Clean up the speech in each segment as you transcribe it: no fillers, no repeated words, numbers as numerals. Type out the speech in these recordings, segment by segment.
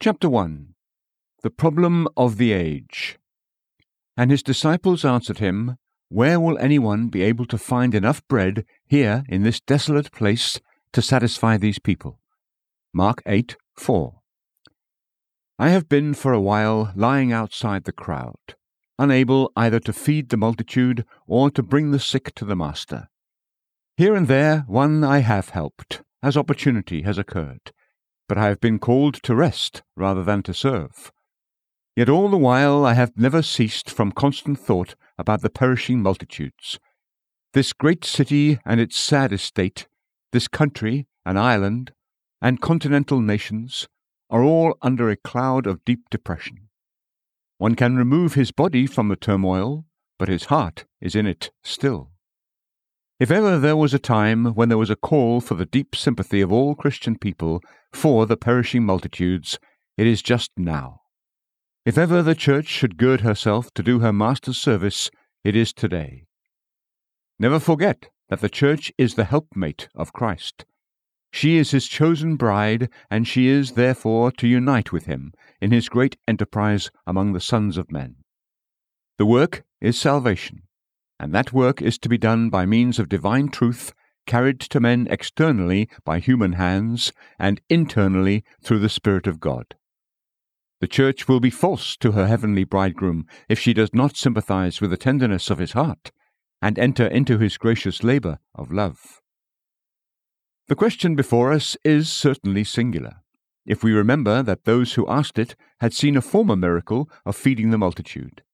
Chapter 1. The Problem of the Age. And his disciples answered him, Where will anyone be able to find enough bread here in this desolate place to satisfy these people? Mark 8:4. I have been for a while lying outside the crowd, unable either to feed the multitude or to bring the sick to the Master. Here and there one I have helped, as opportunity has occurred, but I have been called to rest rather than to serve. Yet all the while I have never ceased from constant thought about the perishing multitudes. This great city and its sad estate, this country and island, and continental nations, are all under a cloud of deep depression. One can remove his body from the turmoil, but his heart is in it still. If ever there was a time when there was a call for the deep sympathy of all Christian people for the perishing multitudes, it is just now. If ever the Church should gird herself to do her Master's service, it is today. Never forget that the Church is the helpmate of Christ. She is His chosen bride, and she is therefore to unite with Him in His great enterprise among the sons of men. The work is salvation. And that work is to be done by means of divine truth, carried to men externally by human hands, and internally through the Spirit of God. The Church will be false to her heavenly bridegroom if she does not sympathize with the tenderness of his heart, and enter into his gracious labor of love. The question before us is certainly singular, if we remember that those who asked it had seen a former miracle of feeding the multitude.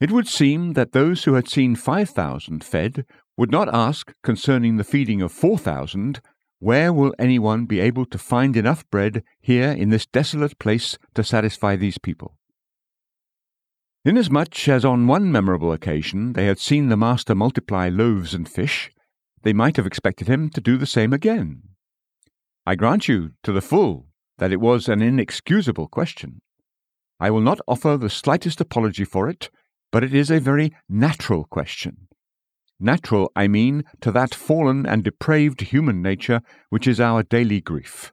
It would seem that those who had seen 5,000 fed would not ask concerning the feeding of 4,000, Where will anyone be able to find enough bread here in this desolate place to satisfy these people? Inasmuch as on one memorable occasion they had seen the Master multiply loaves and fish, they might have expected him to do the same again. I grant you to the full that it was an inexcusable question. I will not offer the slightest apology for it, but it is a very natural question. Natural, I mean, to that fallen and depraved human nature which is our daily grief.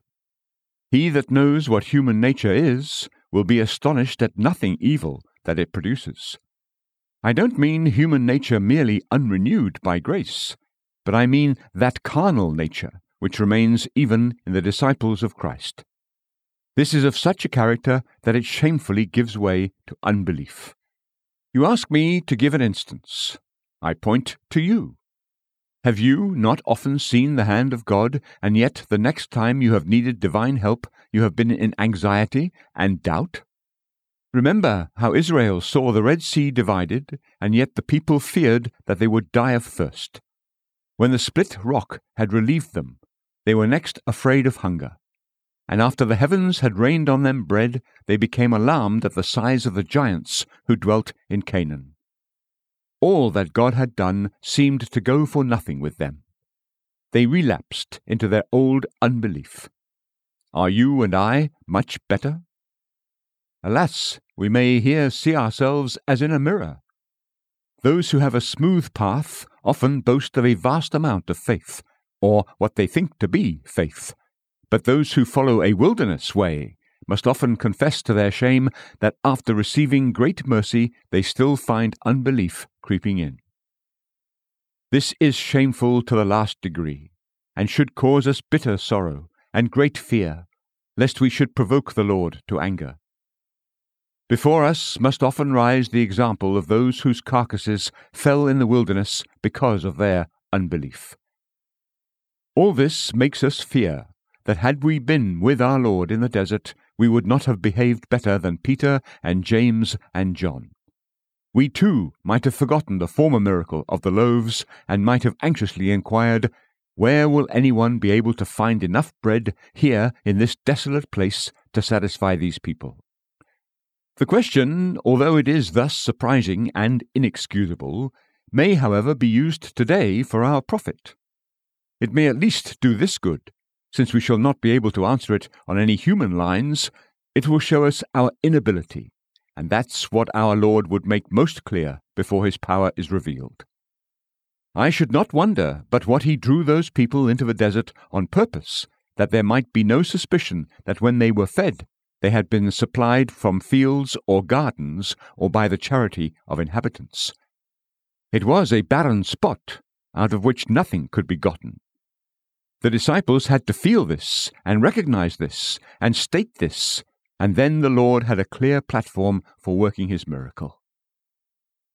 He that knows what human nature is will be astonished at nothing evil that it produces. I don't mean human nature merely unrenewed by grace, but I mean that carnal nature which remains even in the disciples of Christ. This is of such a character that it shamefully gives way to unbelief. You ask me to give an instance. I point to you. Have you not often seen the hand of God, and yet the next time you have needed divine help, you have been in anxiety and doubt? Remember how Israel saw the Red Sea divided, and yet the people feared that they would die of thirst. When the split rock had relieved them, they were next afraid of hunger. And after the heavens had rained on them bread, they became alarmed at the size of the giants who dwelt in Canaan. All that God had done seemed to go for nothing with them. They relapsed into their old unbelief. Are you and I much better? Alas, we may here see ourselves as in a mirror. Those who have a smooth path often boast of a vast amount of faith, or what they think to be faith. But those who follow a wilderness way must often confess to their shame that after receiving great mercy they still find unbelief creeping in. This is shameful to the last degree, and should cause us bitter sorrow and great fear, lest we should provoke the Lord to anger. Before us must often rise the example of those whose carcasses fell in the wilderness because of their unbelief. All this makes us fear that had we been with our Lord in the desert, we would not have behaved better than Peter and James and John. We too might have forgotten the former miracle of the loaves, and might have anxiously inquired, Where will anyone be able to find enough bread here in this desolate place to satisfy these people? The question, although it is thus surprising and inexcusable, may however be used today for our profit. It may at least do this good. Since we shall not be able to answer it on any human lines, it will show us our inability, and that's what our Lord would make most clear before His power is revealed. I should not wonder but what He drew those people into the desert on purpose, that there might be no suspicion that when they were fed, They had been supplied from fields or gardens or by the charity of inhabitants. It was a barren spot, out of which nothing could be gotten. The disciples had to feel this, and recognize this, and state this, and then the Lord had a clear platform for working his miracle.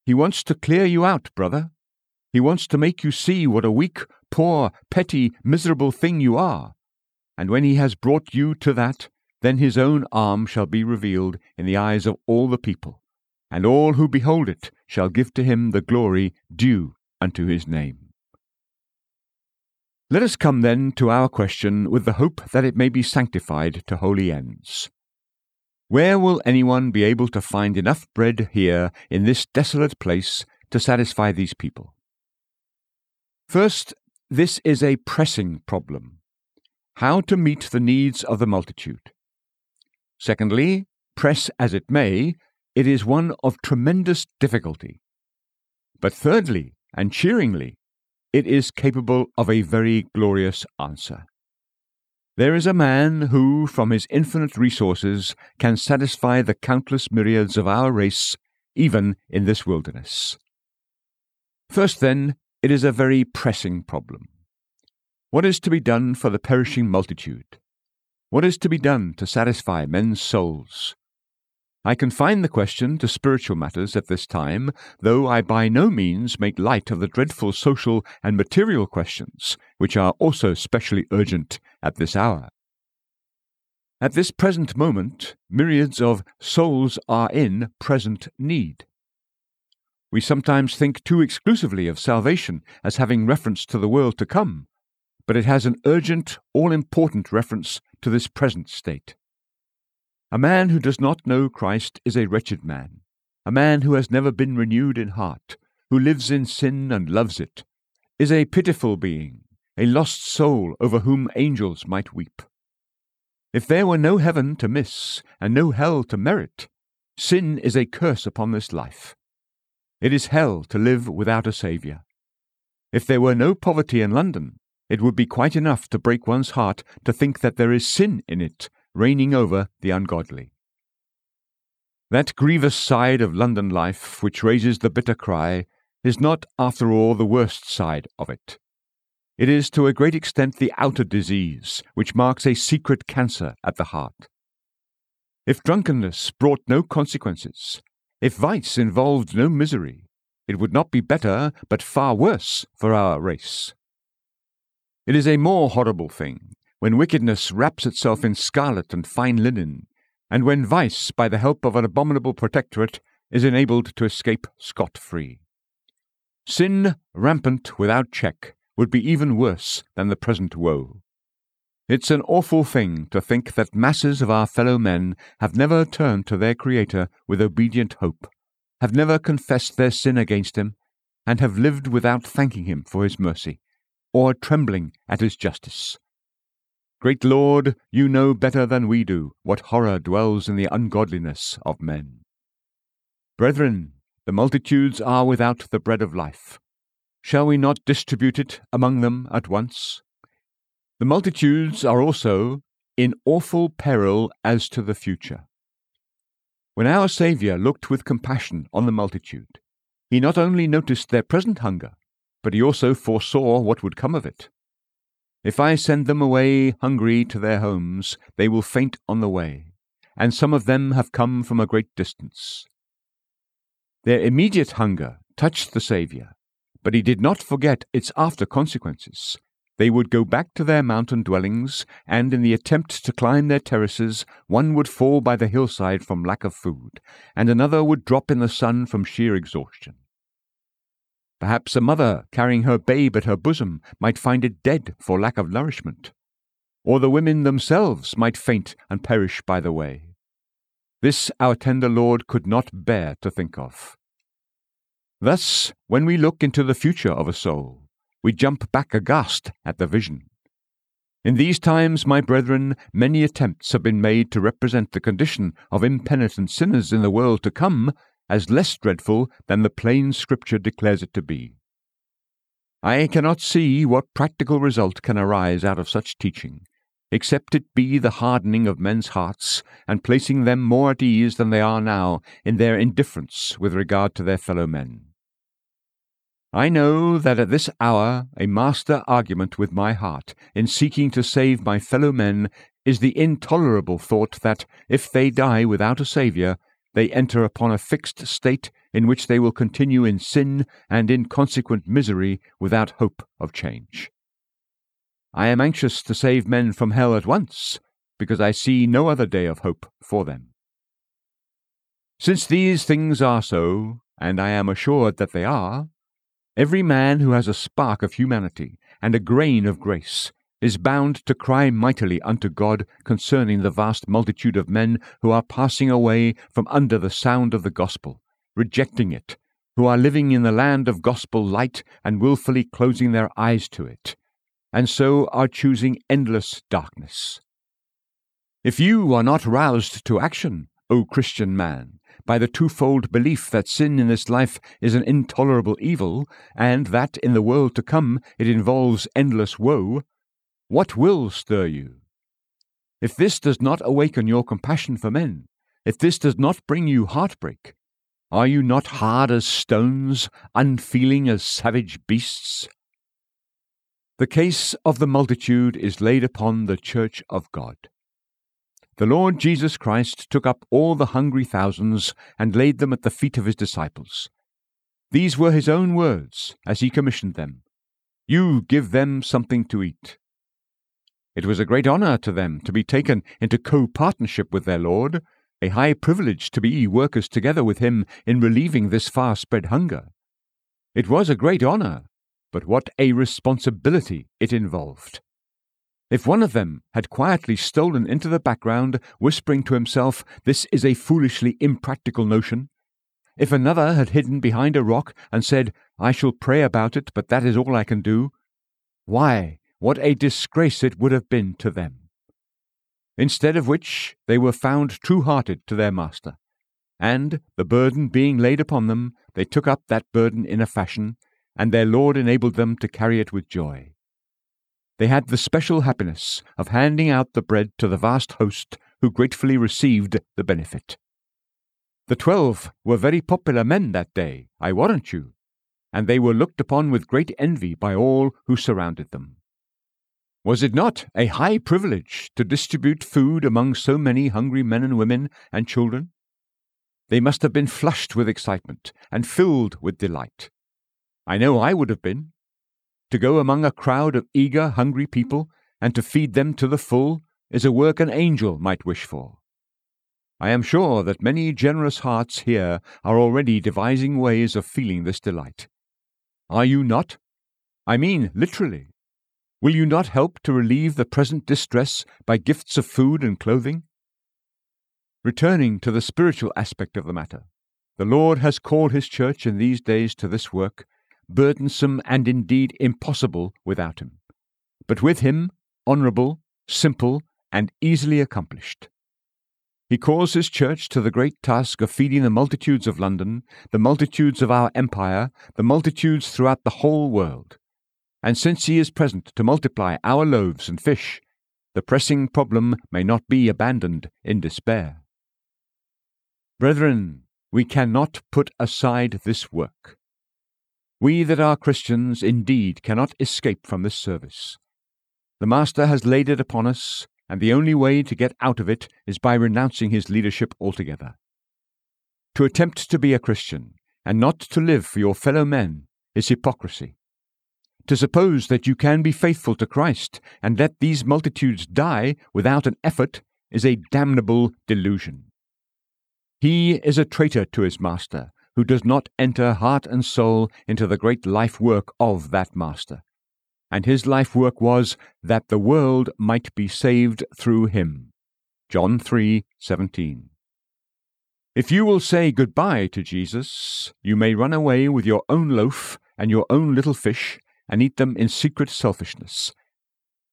He wants to clear you out, brother. He wants to make you see what a weak, poor, petty, miserable thing you are. And when he has brought you to that, then his own arm shall be revealed in the eyes of all the people, and all who behold it shall give to him the glory due unto his name. Let us come then to our question with the hope that it may be sanctified to holy ends. Where will anyone be able to find enough bread here in this desolate place to satisfy these people? First, this is a pressing problem: how to meet the needs of the multitude. Secondly, press as it may, it is one of tremendous difficulty. But thirdly, and cheeringly, it is capable of a very glorious answer. There is a man who, from his infinite resources, can satisfy the countless myriads of our race, even in this wilderness. First, then, it is a very pressing problem. What is to be done for the perishing multitude? What is to be done to satisfy men's souls? I confine the question to spiritual matters at this time, though I by no means make light of the dreadful social and material questions, which are also specially urgent at this hour. At this present moment, myriads of souls are in present need. We sometimes think too exclusively of salvation as having reference to the world to come, but it has an urgent, all-important reference to this present state. A man who does not know Christ is a wretched man, a man who has never been renewed in heart, who lives in sin and loves it, is a pitiful being, a lost soul over whom angels might weep. If there were no heaven to miss and no hell to merit, sin is a curse upon this life. It is hell to live without a Saviour. If there were no poverty in London, it would be quite enough to break one's heart to think that there is sin in it, reigning over the ungodly. That grievous side of London life which raises the bitter cry is not, after all, the worst side of it. It is to a great extent the outer disease which marks a secret cancer at the heart. If drunkenness brought no consequences, if vice involved no misery, it would not be better but far worse for our race. It is a more horrible thing when wickedness wraps itself in scarlet and fine linen, and when vice, by the help of an abominable protectorate, is enabled to escape scot-free. Sin, rampant without check, would be even worse than the present woe. It's an awful thing to think that masses of our fellow men have never turned to their Creator with obedient hope, have never confessed their sin against Him, and have lived without thanking Him for His mercy, or trembling at His justice. Great Lord, you know better than we do what horror dwells in the ungodliness of men. Brethren, the multitudes are without the bread of life. Shall we not distribute it among them at once? The multitudes are also in awful peril as to the future. When our Saviour looked with compassion on the multitude, he not only noticed their present hunger, but he also foresaw what would come of it. If I send them away hungry to their homes, they will faint on the way, and some of them have come from a great distance. Their immediate hunger touched the Saviour, but he did not forget its after consequences. They would go back to their mountain dwellings, and in the attempt to climb their terraces, one would fall by the hillside from lack of food, and another would drop in the sun from sheer exhaustion. Perhaps a mother carrying her babe at her bosom might find it dead for lack of nourishment, or the women themselves might faint and perish by the way. This our tender Lord could not bear to think of. Thus, when we look into the future of a soul, we jump back aghast at the vision. In these times, my brethren, many attempts have been made to represent the condition of impenitent sinners in the world to come as less dreadful than the plain Scripture declares it to be. I cannot see what practical result can arise out of such teaching, except it be the hardening of men's hearts, and placing them more at ease than they are now in their indifference with regard to their fellow men. I know that at this hour a master argument with my heart in seeking to save my fellow men is the intolerable thought that, if they die without a Saviour, they enter upon a fixed state in which they will continue in sin and in consequent misery without hope of change. I am anxious to save men from hell at once, because I see no other day of hope for them. Since these things are so, and I am assured that they are, every man who has a spark of humanity and a grain of grace is bound to cry mightily unto God concerning the vast multitude of men who are passing away from under the sound of the gospel, rejecting it, who are living in the land of gospel light and wilfully closing their eyes to it, and so are choosing endless darkness. If you are not roused to action, O Christian man, by the twofold belief that sin in this life is an intolerable evil, and that in the world to come it involves endless woe, what will stir you? If this does not awaken your compassion for men, if this does not bring you heartbreak, are you not hard as stones, unfeeling as savage beasts? The case of the multitude is laid upon the Church of God. The Lord Jesus Christ took up all the hungry thousands and laid them at the feet of his disciples. These were his own words as he commissioned them. You give them something to eat. It was a great honor to them to be taken into co-partnership with their Lord, a high privilege to be workers together with him in relieving this far-spread hunger. It was a great honor, but what a responsibility it involved. If one of them had quietly stolen into the background, whispering to himself, "This is a foolishly impractical notion," if another had hidden behind a rock and said, "I shall pray about it, but that is all I can do," why, what a disgrace it would have been to them! Instead of which, they were found true-hearted to their master, and, the burden being laid upon them, they took up that burden in a fashion, and their Lord enabled them to carry it with joy. They had the special happiness of handing out the bread to the vast host who gratefully received the benefit. The 12 were very popular men that day, I warrant you, and they were looked upon with great envy by all who surrounded them. Was it not a high privilege to distribute food among so many hungry men and women and children? They must have been flushed with excitement and filled with delight. I know I would have been. To go among a crowd of eager, hungry people, and to feed them to the full, is a work an angel might wish for. I am sure that many generous hearts here are already devising ways of feeling this delight. Are you not? I mean, literally. Will you not help to relieve the present distress by gifts of food and clothing? Returning to the spiritual aspect of the matter, the Lord has called his church in these days to this work, burdensome and indeed impossible without him, but with him honourable, simple, and easily accomplished. He calls his church to the great task of feeding the multitudes of London, the multitudes of our empire, the multitudes throughout the whole world. And since he is present to multiply our loaves and fish, the pressing problem may not be abandoned in despair. Brethren, we cannot put aside this work. We that are Christians indeed cannot escape from this service. The Master has laid it upon us, and the only way to get out of it is by renouncing his leadership altogether. To attempt to be a Christian, and not to live for your fellow men, is hypocrisy. To suppose that you can be faithful to Christ, and let these multitudes die without an effort, is a damnable delusion. He is a traitor to his Master, who does not enter heart and soul into the great life-work of that Master. And his life-work was that the world might be saved through him. John 3:17. If you will say goodbye to Jesus, you may run away with your own loaf and your own little fish and eat them in secret selfishness.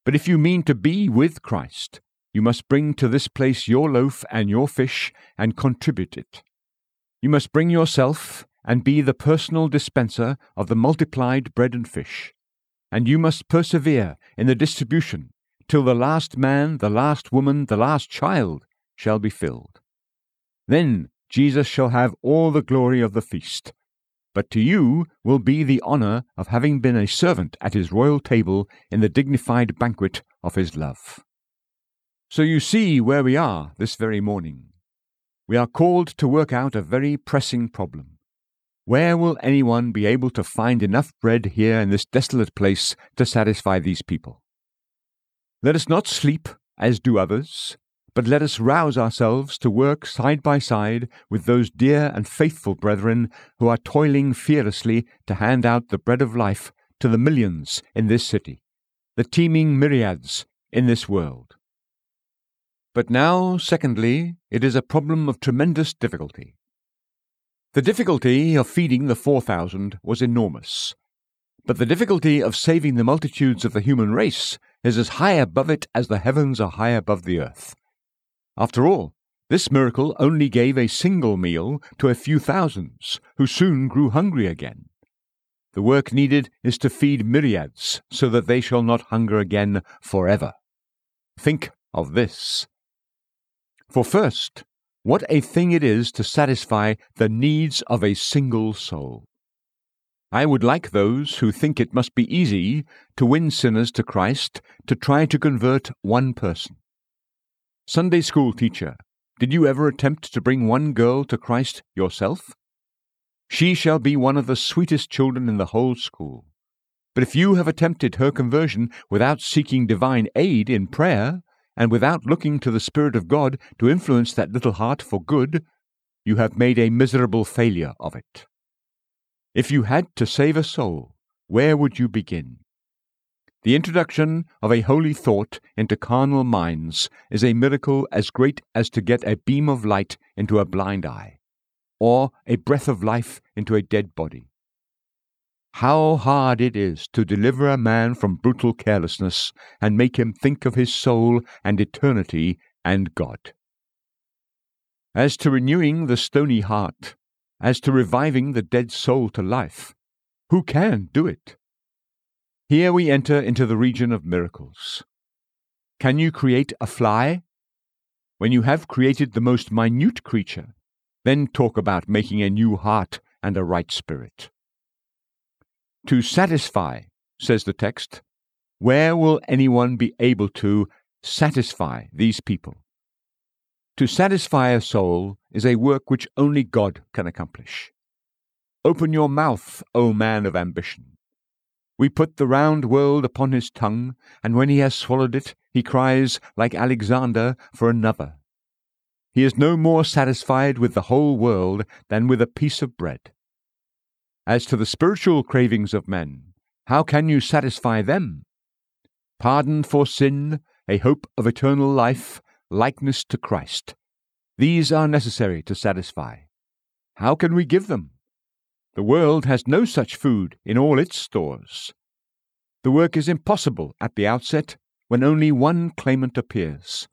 But if you mean to be with Christ, you must bring to this place your loaf and your fish and contribute it. You must bring yourself and be the personal dispenser of the multiplied bread and fish, and you must persevere in the distribution till the last man, the last woman, the last child shall be filled. Then Jesus shall have all the glory of the feast. But to you will be the honour of having been a servant at his royal table in the dignified banquet of his love." So you see where we are this very morning. We are called to work out a very pressing problem. Where will anyone be able to find enough bread here in this desolate place to satisfy these people? Let us not sleep, as do others, but let us rouse ourselves to work side by side with those dear and faithful brethren who are toiling fearlessly to hand out the bread of life to the millions in this city, the teeming myriads in this world. But now, secondly, it is a problem of tremendous difficulty. The difficulty of feeding the 4,000 was enormous, but the difficulty of saving the multitudes of the human race is as high above it as the heavens are high above the earth. After all, this miracle only gave a single meal to a few thousands, who soon grew hungry again. The work needed is to feed myriads, so that they shall not hunger again forever. Think of this. For first, what a thing it is to satisfy the needs of a single soul. I would like those who think it must be easy to win sinners to Christ to try to convert one person. Sunday school teacher, did you ever attempt to bring one girl to Christ yourself? She shall be one of the sweetest children in the whole school. But if you have attempted her conversion without seeking divine aid in prayer, and without looking to the Spirit of God to influence that little heart for good, you have made a miserable failure of it. If you had to save a soul, where would you begin? The introduction of a holy thought into carnal minds is a miracle as great as to get a beam of light into a blind eye, or a breath of life into a dead body. How hard it is to deliver a man from brutal carelessness and make him think of his soul and eternity and God. As to renewing the stony heart, as to reviving the dead soul to life, who can do it? Here we enter into the region of miracles. Can you create a fly? When you have created the most minute creature, then talk about making a new heart and a right spirit. To satisfy, says the text, where will anyone be able to satisfy these people? To satisfy a soul is a work which only God can accomplish. Open your mouth, O man of ambition. We put the round world upon his tongue, and when he has swallowed it, he cries, like Alexander, for another. He is no more satisfied with the whole world than with a piece of bread. As to the spiritual cravings of men, how can you satisfy them? Pardon for sin, a hope of eternal life, likeness to Christ. These are necessary to satisfy. How can we give them? The world has no such food in all its stores. The work is impossible at the outset when only one claimant appears.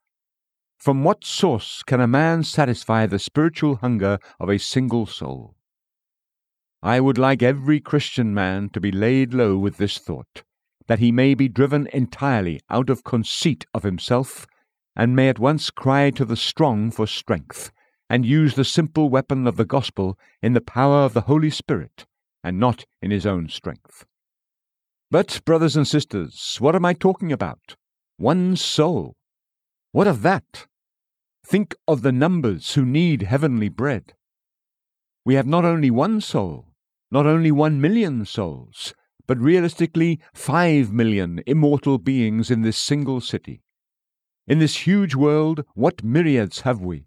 From what source can a man satisfy the spiritual hunger of a single soul? I would like every Christian man to be laid low with this thought, that he may be driven entirely out of conceit of himself, and may at once cry to the strong for strength, and use the simple weapon of the gospel in the power of the Holy Spirit, and not in his own strength. But, brothers and sisters, what am I talking about? One soul. What of that? Think of the numbers who need heavenly bread. We have not only one soul, not only 1 million souls, but realistically 5 million immortal beings in this single city. In this huge world, what myriads have we?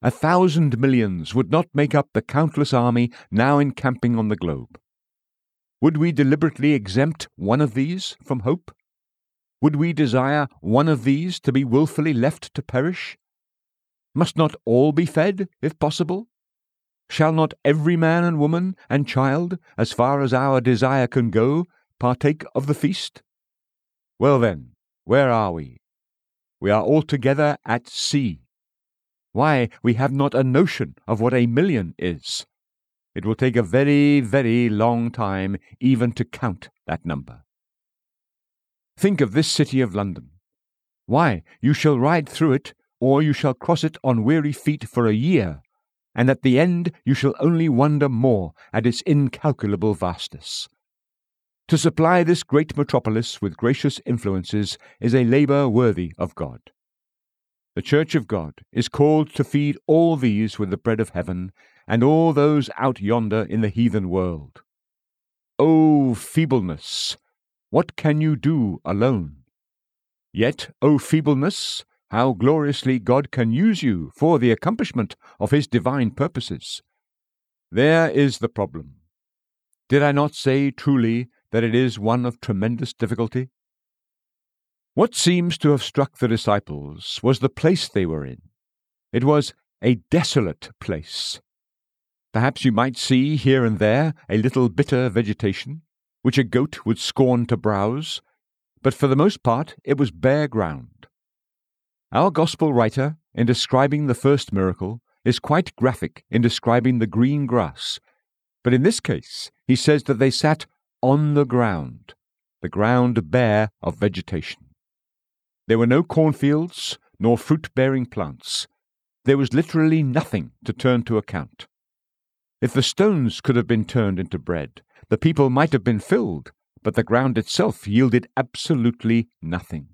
1,000 millions would not make up the countless army now encamping on the globe. Would we deliberately exempt one of these from hope? Would we desire one of these to be wilfully left to perish? Must not all be fed, if possible? Shall not every man and woman and child, as far as our desire can go, partake of the feast? Well then, where are we? We are altogether at sea. Why, we have not a notion of what 1 million is. It will take a very, very long time even to count that number. Think of this city of London, Why, you shall ride through it, or you shall cross it on weary feet for a year, and at the end you shall only wonder more at its incalculable vastness. To supply this great metropolis with gracious influences is a labour worthy of God. The Church of God is called to feed all these with the bread of heaven, and all those out yonder in the heathen world. O feebleness! What can you do alone? Yet, O feebleness, how gloriously God can use you for the accomplishment of His divine purposes! There is the problem. Did I not say truly that it is one of tremendous difficulty? What seems to have struck the disciples was the place they were in. It was a desolate place. Perhaps you might see here and there a little bitter vegetation, which a goat would scorn to browse, but for the most part it was bare ground. Our Gospel writer, in describing the first miracle, is quite graphic in describing the green grass, but in this case he says that they sat on the ground bare of vegetation. There were no cornfields nor fruit-bearing plants. There was literally nothing to turn to account. If the stones could have been turned into bread, the people might have been filled, but the ground itself yielded absolutely nothing.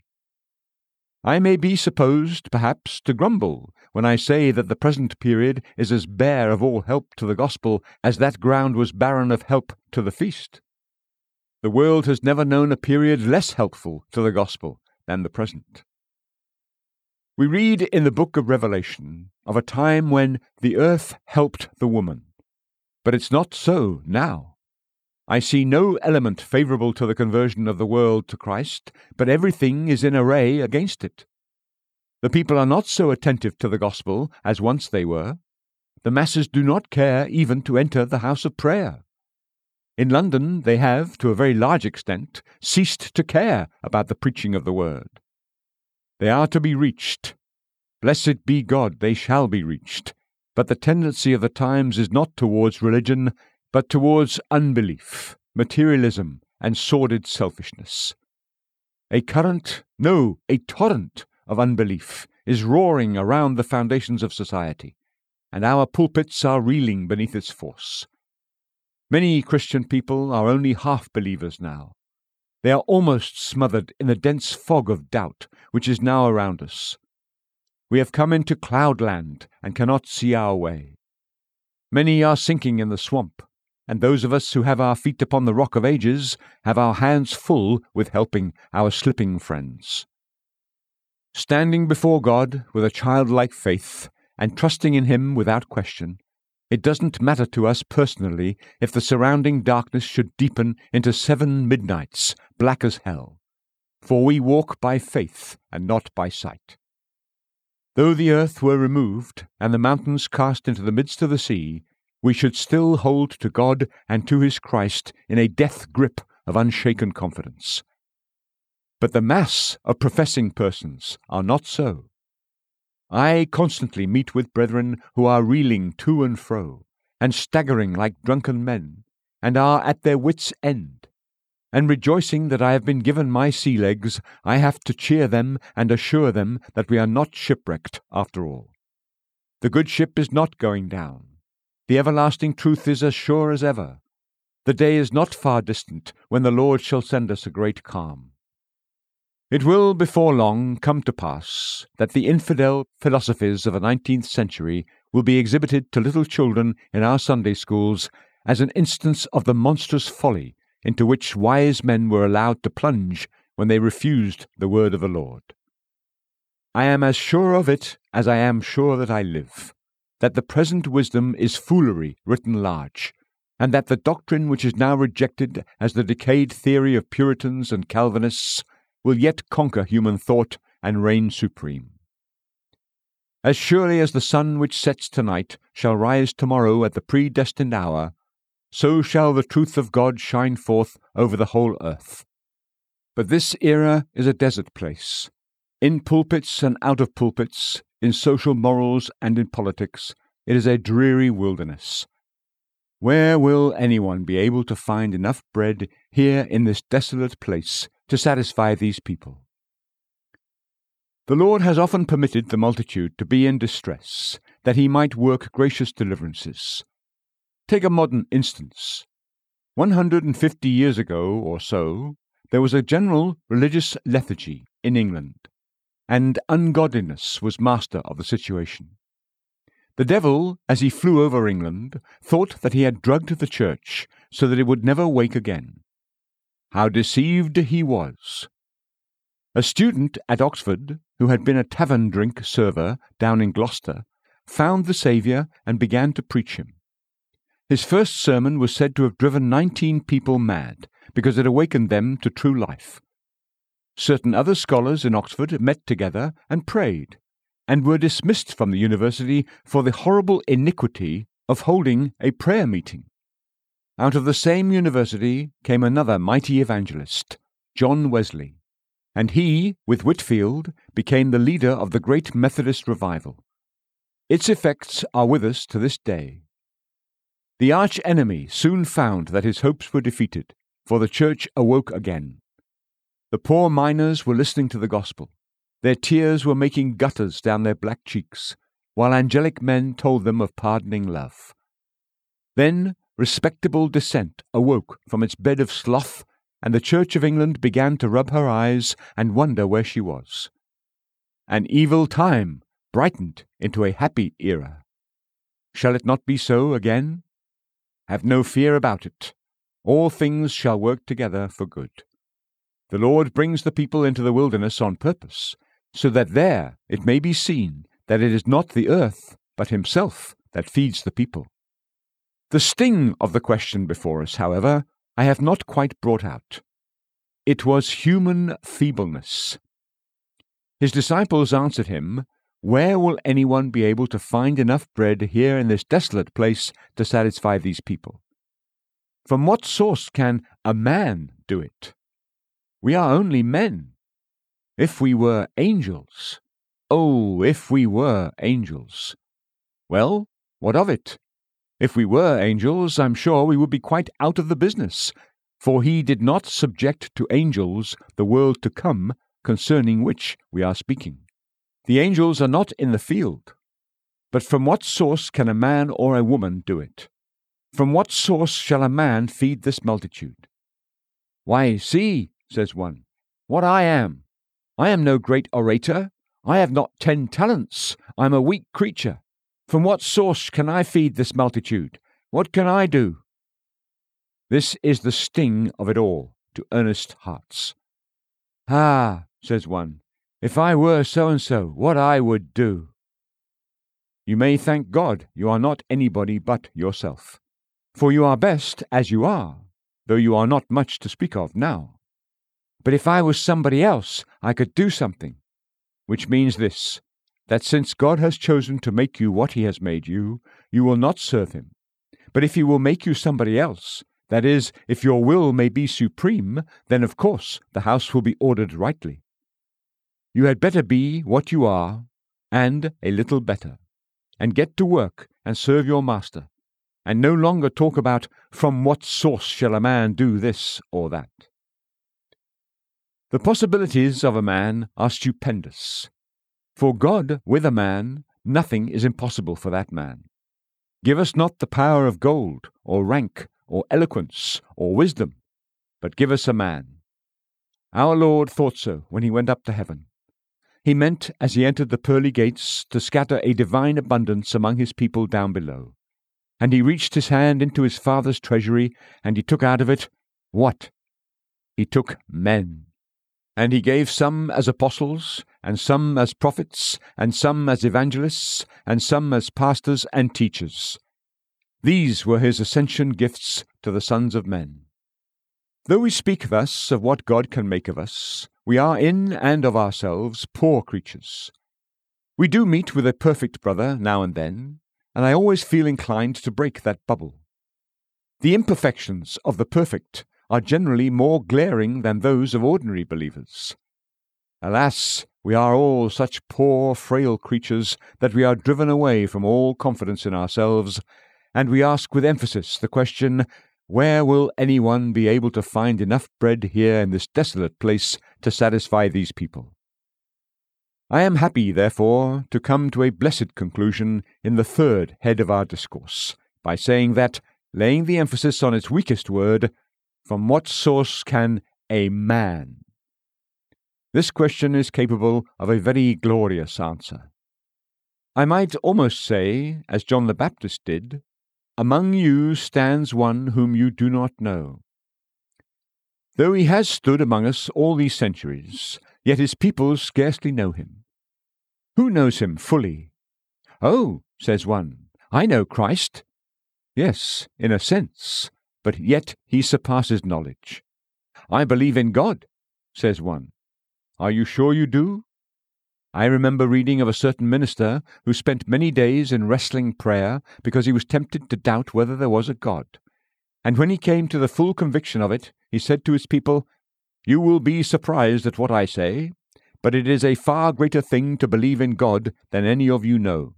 I may be supposed, perhaps, to grumble when I say that the present period is as bare of all help to the gospel as that ground was barren of help to the feast. The world has never known a period less helpful to the gospel than the present. We read in the book of Revelation of a time when the earth helped the woman, but it's not so now. I see no element favorable to the conversion of the world to Christ, but everything is in array against it. The people are not so attentive to the gospel as once they were. The masses do not care even to enter the house of prayer. In London, they have, to a very large extent, ceased to care about the preaching of the word. They are to be reached. Blessed be God, they shall be reached. But the tendency of the times is not towards religion, but towards unbelief, materialism, and sordid selfishness. A torrent of unbelief is roaring around the foundations of society, and our pulpits are reeling beneath its force. Many Christian people are only half-believers now. They are almost smothered in the dense fog of doubt which is now around us. We have come into cloudland and cannot see our way. Many are sinking in the swamp, and those of us who have our feet upon the rock of ages have our hands full with helping our slipping friends. Standing before God with a childlike faith and trusting in Him without question, it doesn't matter to us personally if the surrounding darkness should deepen into 7 midnights, black as hell, for we walk by faith and not by sight. Though the earth were removed and the mountains cast into the midst of the sea, we should still hold to God and to His Christ in a death grip of unshaken confidence. But the mass of professing persons are not so. I constantly meet with brethren who are reeling to and fro, and staggering like drunken men, and are at their wits' end. And rejoicing that I have been given my sea legs, I have to cheer them and assure them that we are not shipwrecked after all. The good ship is not going down. The everlasting truth is as sure as ever. The day is not far distant when the Lord shall send us a great calm. It will before long come to pass that the infidel philosophies of the 19th century will be exhibited to little children in our Sunday schools as an instance of the monstrous folly into which wise men were allowed to plunge when they refused the word of the Lord. I am as sure of it as I am sure that I live, that the present wisdom is foolery written large, and that the doctrine which is now rejected as the decayed theory of Puritans and Calvinists will yet conquer human thought and reign supreme. As surely as the sun which sets tonight shall rise tomorrow at the predestined hour, so shall the truth of God shine forth over the whole earth. But this era is a desert place. In pulpits and out of pulpits, in social morals and in politics, it is a dreary wilderness. Where will anyone be able to find enough bread here in this desolate place to satisfy these people? The Lord has often permitted the multitude to be in distress, that he might work gracious deliverances. Take a modern instance. 150 years ago or so, there was a general religious lethargy in England, and ungodliness was master of the situation. The devil, as he flew over England, thought that he had drugged the church so that it would never wake again. How deceived he was! A student at Oxford, who had been a tavern drink server down in Gloucester, found the Saviour and began to preach him. His first sermon was said to have driven 19 people mad, because it awakened them to true life. Certain other scholars in Oxford met together and prayed, and were dismissed from the university for the horrible iniquity of holding a prayer meeting. Out of the same university came another mighty evangelist, John Wesley, and he, with Whitefield, became the leader of the great Methodist revival. Its effects are with us to this day. The arch-enemy soon found that his hopes were defeated, for the church awoke again. The poor miners were listening to the gospel. Their tears were making gutters down their black cheeks, while angelic men told them of pardoning love. Then respectable dissent awoke from its bed of sloth, and the Church of England began to rub her eyes and wonder where she was. An evil time brightened into a happy era. Shall it not be so again? Have no fear about it. All things shall work together for good. The Lord brings the people into the wilderness on purpose, so that there it may be seen that it is not the earth, but himself, that feeds the people. The sting of the question before us, however, I have not quite brought out. It was human feebleness. His disciples answered him, "Where will anyone be able to find enough bread here in this desolate place to satisfy these people? From what source can a man do it? We are only men. If we were angels! Oh, if we were angels!" Well, what of it? If we were angels, I'm sure we would be quite out of the business, for he did not subject to angels the world to come, concerning which we are speaking. The angels are not in the field. But from what source can a man or a woman do it? From what source shall a man feed this multitude? "Why, see," says one, "what I am. I am no great orator. I have not 10 talents. I am a weak creature. From what source can I feed this multitude? What can I do?" This is the sting of it all to earnest hearts. "Ah," says one, "if I were so-and-so, what I would do!" You may thank God you are not anybody but yourself, for you are best as you are, though you are not much to speak of now. "But if I was somebody else, I could do something," which means this, that since God has chosen to make you what he has made you, you will not serve him. But if he will make you somebody else, that is, if your will may be supreme, then of course the house will be ordered rightly. You had better be what you are, and a little better, and get to work and serve your master, and no longer talk about, "From what source shall a man do this or that?" The possibilities of a man are stupendous. For God, with a man, nothing is impossible for that man. Give us not the power of gold, or rank, or eloquence, or wisdom, but give us a man. Our Lord thought so when he went up to heaven. He meant, as he entered the pearly gates, to scatter a divine abundance among his people down below. And he reached his hand into his Father's treasury, and he took out of it, what? He took men. And he gave some as apostles, and some as prophets, and some as evangelists, and some as pastors and teachers. These were his ascension gifts to the sons of men. Though we speak thus of what God can make of us, we are in and of ourselves poor creatures. We do meet with a perfect brother now and then, and I always feel inclined to break that bubble. The imperfections of the perfect are generally more glaring than those of ordinary believers. Alas, we are all such poor, frail creatures that we are driven away from all confidence in ourselves, and we ask with emphasis the question, "Where will anyone be able to find enough bread here in this desolate place to satisfy these people?" I am happy, therefore, to come to a blessed conclusion in the third head of our discourse, by saying that, laying the emphasis on its weakest word, from what source can a man? This question is capable of a very glorious answer. I might almost say, as John the Baptist did, among you stands one whom you do not know. Though he has stood among us all these centuries, yet his people scarcely know him. Who knows him fully? Oh, says one, I know Christ. Yes, in a sense, but yet he surpasses knowledge. I believe in God, says one. Are you sure you do? I remember reading of a certain minister who spent many days in wrestling prayer because he was tempted to doubt whether there was a God. And when he came to the full conviction of it, he said to his people, "You will be surprised at what I say, but it is a far greater thing to believe in God than any of you know."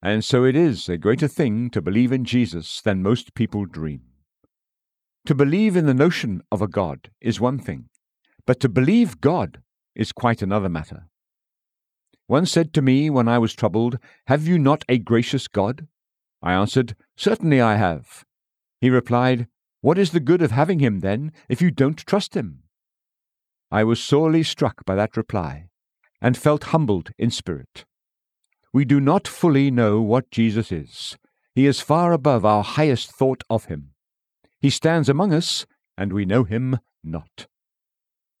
And so it is a greater thing to believe in Jesus than most people dream. To believe in the notion of a God is one thing, but to believe God is quite another matter. One said to me when I was troubled, "Have you not a gracious God?" I answered, "Certainly I have." He replied, "What is the good of having him, then, if you don't trust him?" I was sorely struck by that reply, and felt humbled in spirit. We do not fully know what Jesus is. He is far above our highest thought of him. He stands among us, and we know him not.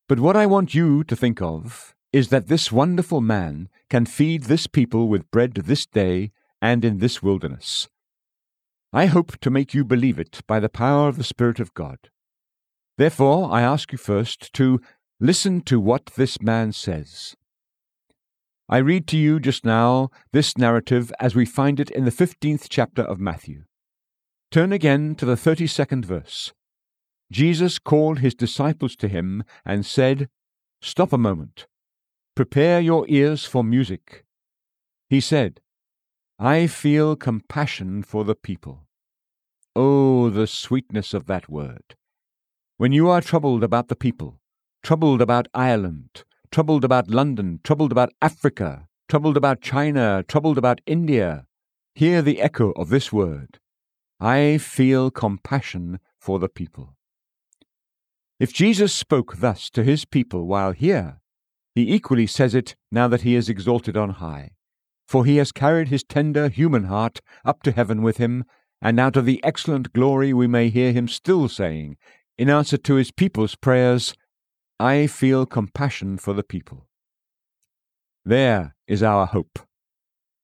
But what I want you to think of is that this wonderful man can feed this people with bread this day and in this wilderness. I hope to make you believe it by the power of the Spirit of God. Therefore, I ask you first to listen to what this man says. I read to you just now this narrative as we find it in the 15th chapter of Matthew. Turn again to the 32nd verse. Jesus called his disciples to him and said, "Stop a moment. Prepare your ears for music." He said, "I feel compassion for the people." Oh, the sweetness of that word! When you are troubled about the people, troubled about Ireland, troubled about London, troubled about Africa, troubled about China, troubled about India, hear the echo of this word, "I feel compassion for the people." If Jesus spoke thus to his people while here, he equally says it now that he is exalted on high. For he has carried his tender human heart up to heaven with him, and out of the excellent glory we may hear him still saying, in answer to his people's prayers, "I feel compassion for the people." There is our hope.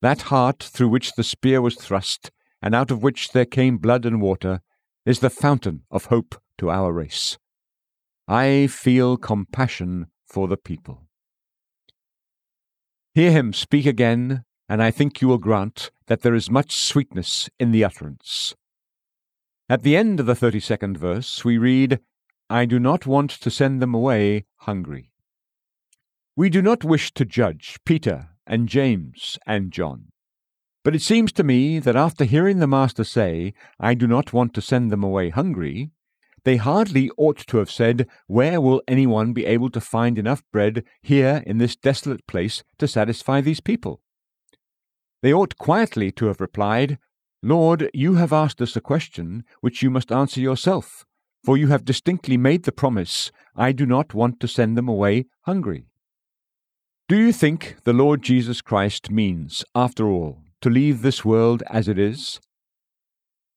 That heart through which the spear was thrust, and out of which there came blood and water, is the fountain of hope to our race. "I feel compassion for the people." Hear him speak again, and I think you will grant that there is much sweetness in the utterance. At the end of the 32nd verse we read, "I do not want to send them away hungry." We do not wish to judge Peter and James and John, but it seems to me that after hearing the Master say, "I do not want to send them away hungry," they hardly ought to have said, "Where will anyone be able to find enough bread here in this desolate place to satisfy these people?" They ought quietly to have replied, "Lord, you have asked us a question which you must answer yourself, for you have distinctly made the promise, 'I do not want to send them away hungry.'" Do you think the Lord Jesus Christ means, after all, to leave this world as it is?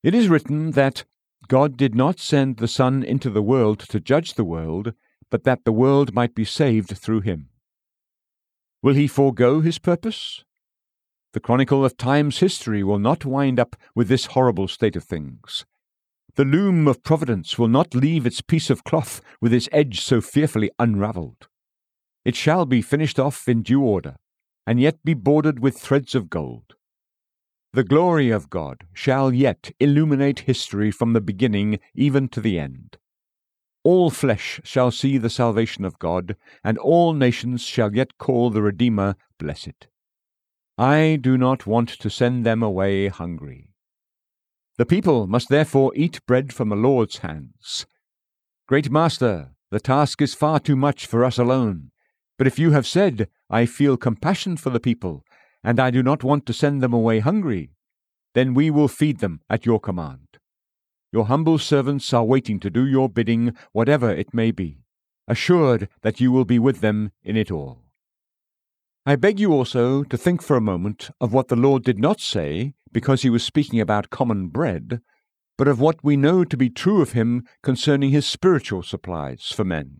It is written that God did not send the Son into the world to judge the world, but that the world might be saved through him. Will he forego his purpose? The chronicle of time's history will not wind up with this horrible state of things. The loom of providence will not leave its piece of cloth with its edge so fearfully unravelled. It shall be finished off in due order, and yet be bordered with threads of gold. The glory of God shall yet illuminate history from the beginning even to the end. All flesh shall see the salvation of God, and all nations shall yet call the Redeemer blessed. "I do not want to send them away hungry." The people must therefore eat bread from the Lord's hands. "Great Master, the task is far too much for us alone, but if you have said, I feel compassion for the people, and I do not want to send them away hungry. Then we will feed them at your command. Your humble servants are waiting to do your bidding, whatever it may be, assured that you will be with them in it all. I beg you also to think for a moment of what the Lord did not say, because he was speaking about common bread, but of what we know to be true of him concerning his spiritual supplies for men.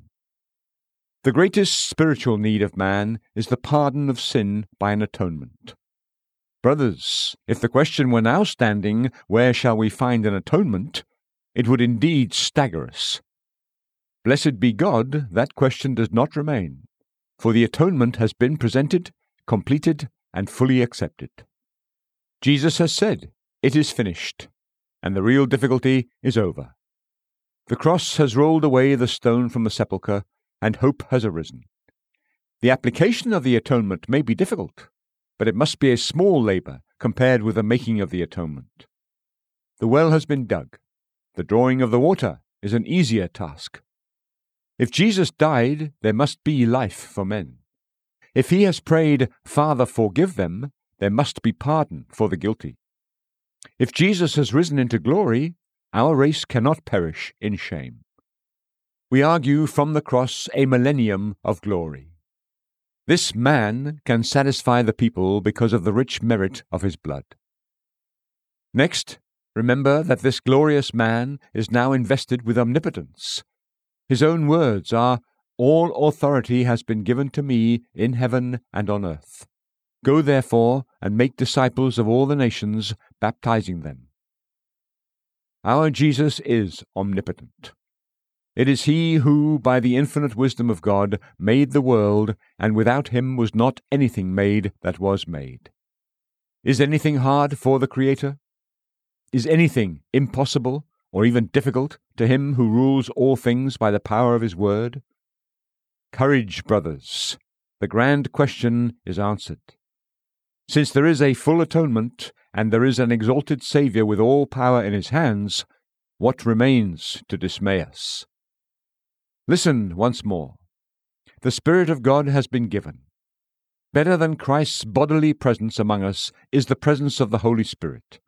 The greatest spiritual need of man is the pardon of sin by an atonement. Brothers, if the question were now standing, where shall we find an atonement, it would indeed stagger us. Blessed be God, that question does not remain, for the atonement has been presented, completed, and fully accepted. Jesus has said, "It is finished," and the real difficulty is over. The cross has rolled away the stone from the sepulchre, and hope has arisen. The application of the atonement may be difficult, but it must be a small labor compared with the making of the atonement. The well has been dug. The drawing of the water is an easier task. If Jesus died, there must be life for men. If he has prayed, "Father, forgive them," there must be pardon for the guilty. If Jesus has risen into glory, our race cannot perish in shame. We argue from the cross a millennium of glory. This man can satisfy the people because of the rich merit of his blood. Next, remember that this glorious man is now invested with omnipotence. His own words are, "All authority has been given to me in heaven and on earth. Go therefore and make disciples of all the nations, baptizing them." Our Jesus is omnipotent. It is he who, by the infinite wisdom of God, made the world, and without him was not anything made that was made. Is anything hard for the Creator? Is anything impossible or even difficult to him who rules all things by the power of his word? Courage, brothers! The grand question is answered. Since there is a full atonement, and there is an exalted Saviour with all power in his hands, what remains to dismay us? Listen once more. The Spirit of God has been given. Better than Christ's bodily presence among us is the presence of the Holy Spirit.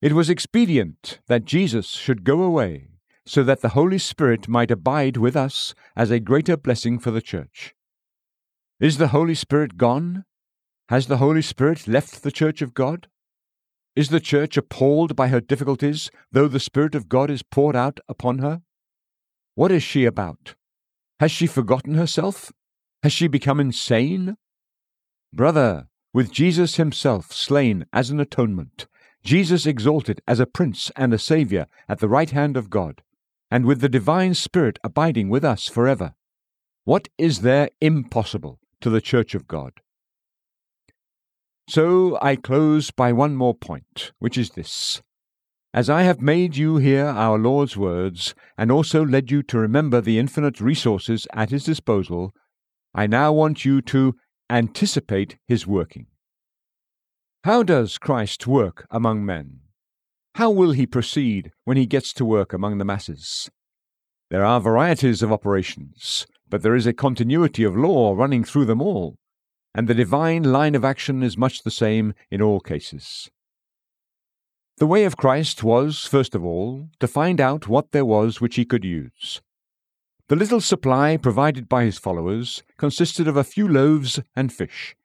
It was expedient that Jesus should go away so that the Holy Spirit might abide with us as a greater blessing for the Church. Is the Holy Spirit gone? Has the Holy Spirit left the Church of God? Is the Church appalled by her difficulties, though the Spirit of God is poured out upon her? What is she about? Has she forgotten herself? Has she become insane? Brother, with Jesus himself slain as an atonement, Jesus exalted as a prince and a Saviour at the right hand of God, and with the divine Spirit abiding with us forever, what is there impossible to the Church of God? So I close by one more point, which is this. As I have made you hear our Lord's words, and also led you to remember the infinite resources at his disposal, I now want you to anticipate his working. How does Christ work among men? How will he proceed when he gets to work among the masses? There are varieties of operations, but there is a continuity of law running through them all, and the divine line of action is much the same in all cases. The way of Christ was, first of all, to find out what there was which he could use. The little supply provided by his followers consisted of a few loaves and fish.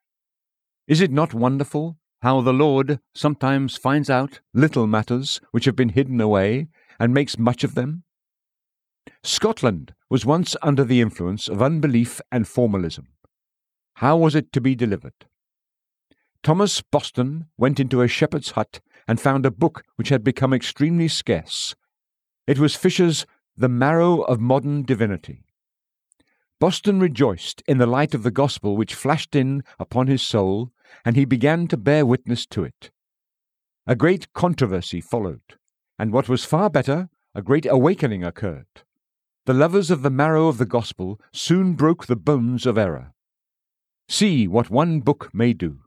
Is it not wonderful how the Lord sometimes finds out little matters which have been hidden away and makes much of them? Scotland was once under the influence of unbelief and formalism. How was it to be delivered? Thomas Boston went into a shepherd's hut and found a book which had become extremely scarce. It was Fisher's The Marrow of Modern Divinity. Boston rejoiced in the light of the gospel which flashed in upon his soul, and he began to bear witness to it. A great controversy followed, and what was far better, a great awakening occurred. The lovers of the marrow of the gospel soon broke the bones of error. See what one book may do.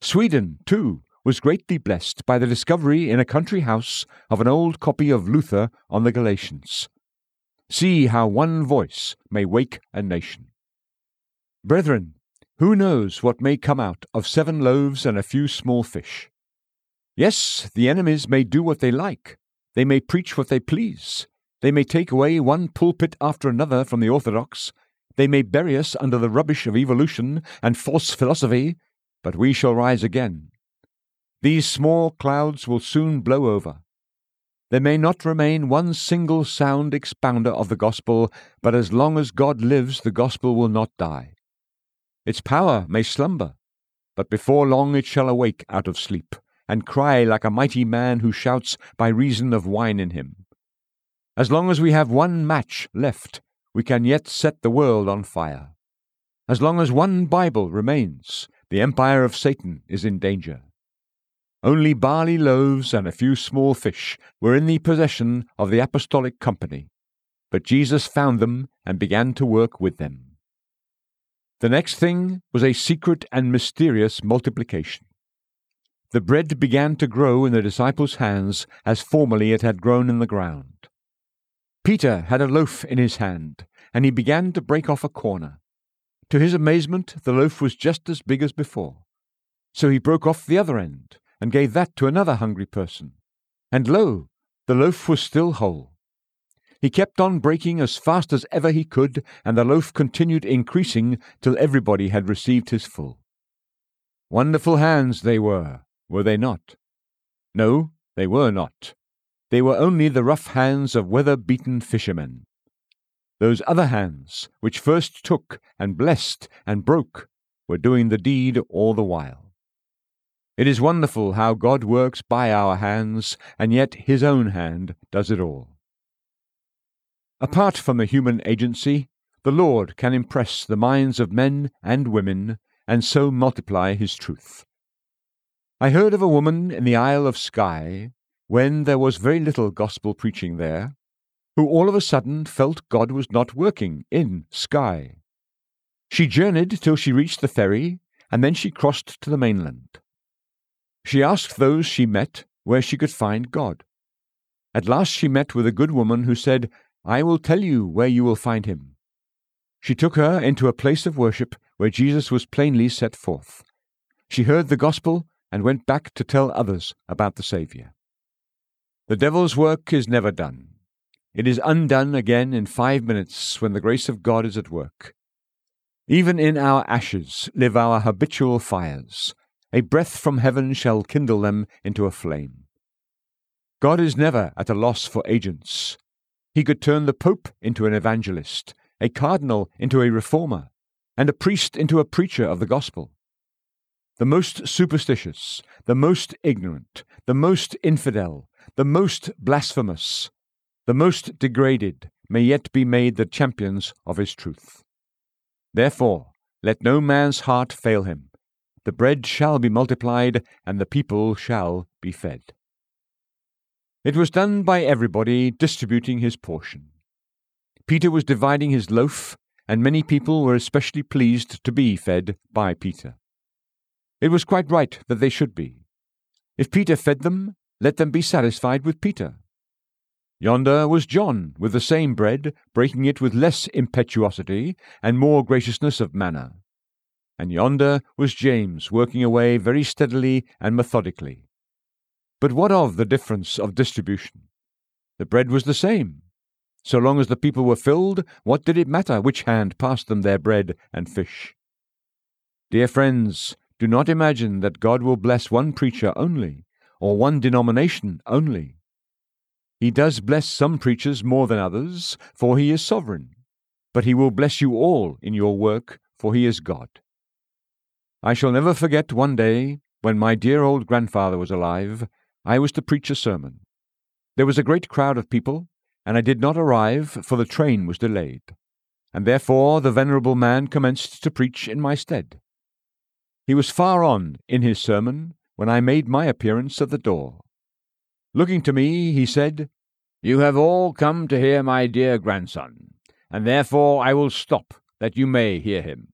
Sweden, too, was greatly blessed by the discovery in a country house of an old copy of Luther on the Galatians. See how one voice may wake a nation. Brethren, Who knows what may come out of 7 loaves and a few small fish? Yes, the enemies may do what they like. They may preach what they please. They may take away one pulpit after another from the orthodox. They may bury us under the rubbish of evolution and false philosophy, but we shall rise again. These small clouds will soon blow over. There may not remain one single sound expounder of the gospel, but as long as God lives, the gospel will not die. Its power may slumber, but before long it shall awake out of sleep, and cry like a mighty man who shouts by reason of wine in him. As long as we have one match left, we can yet set the world on fire. As long as one Bible remains, the empire of Satan is in danger. Only barley loaves and a few small fish were in the possession of the apostolic company, but Jesus found them and began to work with them. The next thing was a secret and mysterious multiplication. The bread began to grow in the disciples' hands as formerly it had grown in the ground. Peter had a loaf in his hand, and he began to break off a corner. To his amazement, the loaf was just as big as before. So he broke off the other end, and gave that to another hungry person. And lo, the loaf was still whole. He kept on breaking as fast as ever he could, and the loaf continued increasing till everybody had received his full. Wonderful hands they were they not? No, they were not. They were only the rough hands of weather-beaten fishermen. Those other hands, which first took and blessed and broke, were doing the deed all the while. It is wonderful how God works by our hands, and yet His own hand does it all. Apart from the human agency, the Lord can impress the minds of men and women, and so multiply His truth. I heard of a woman in the Isle of Skye, when there was very little gospel preaching there, who all of a sudden felt God was not working in Skye. She journeyed till she reached the ferry, and then she crossed to the mainland. She asked those she met where she could find God. At last she met with a good woman who said, "I will tell you where you will find Him." She took her into a place of worship where Jesus was plainly set forth. She heard the gospel and went back to tell others about the Saviour. The devil's work is never done. It is undone again in 5 minutes when the grace of God is at work. Even in our ashes live our habitual fires. A breath from heaven shall kindle them into a flame. God is never at a loss for agents. He could turn the Pope into an evangelist, a cardinal into a reformer, and a priest into a preacher of the gospel. The most superstitious, the most ignorant, the most infidel, the most blasphemous, the most degraded may yet be made the champions of His truth. Therefore, let no man's heart fail him. The bread shall be multiplied, and the people shall be fed. It was done by everybody distributing his portion. Peter was dividing his loaf, and many people were especially pleased to be fed by Peter. It was quite right that they should be. If Peter fed them, let them be satisfied with Peter. Yonder was John with the same bread, breaking it with less impetuosity and more graciousness of manner. And yonder was James working away very steadily and methodically. But what of the difference of distribution? The bread was the same. So long as the people were filled, what did it matter which hand passed them their bread and fish? Dear friends, do not imagine that God will bless one preacher only, or one denomination only. He does bless some preachers more than others, for He is sovereign. But He will bless you all in your work, for He is God. I shall never forget one day, when my dear old grandfather was alive, I was to preach a sermon. There was a great crowd of people, and I did not arrive, for the train was delayed, and therefore the venerable man commenced to preach in my stead. He was far on in his sermon when I made my appearance at the door. Looking to me, he said, "You have all come to hear my dear grandson, and therefore I will stop, that you may hear him.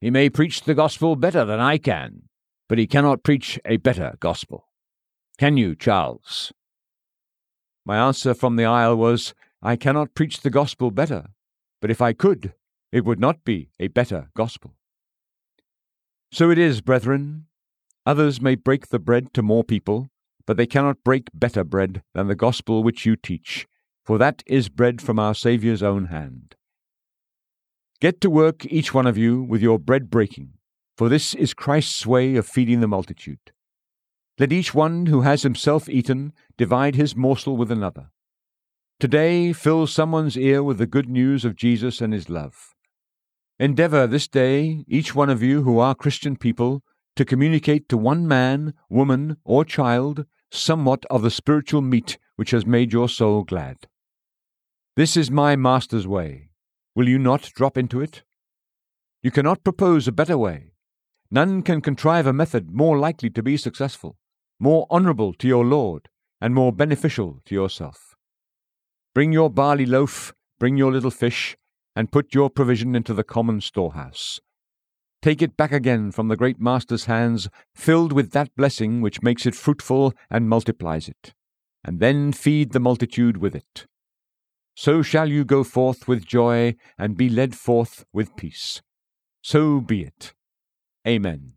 He may preach the gospel better than I can, but he cannot preach a better gospel. Can you, Charles?" My answer from the aisle was, "I cannot preach the gospel better, but if I could, it would not be a better gospel." So it is, brethren. Others may break the bread to more people, but they cannot break better bread than the gospel which you teach, for that is bread from our Saviour's own hand. Get to work, each one of you, with your bread-breaking, for this is Christ's way of feeding the multitude. Let each one who has himself eaten divide his morsel with another. Today fill someone's ear with the good news of Jesus and his love. Endeavour this day, each one of you who are Christian people, to communicate to one man, woman, or child somewhat of the spiritual meat which has made your soul glad. This is my Master's way. Will you not drop into it? You cannot propose a better way. None can contrive a method more likely to be successful, more honourable to your Lord, and more beneficial to yourself. Bring your barley loaf, bring your little fish, and put your provision into the common storehouse. Take it back again from the great Master's hands, filled with that blessing which makes it fruitful and multiplies it, and then feed the multitude with it. So shall you go forth with joy and be led forth with peace. So be it. Amen.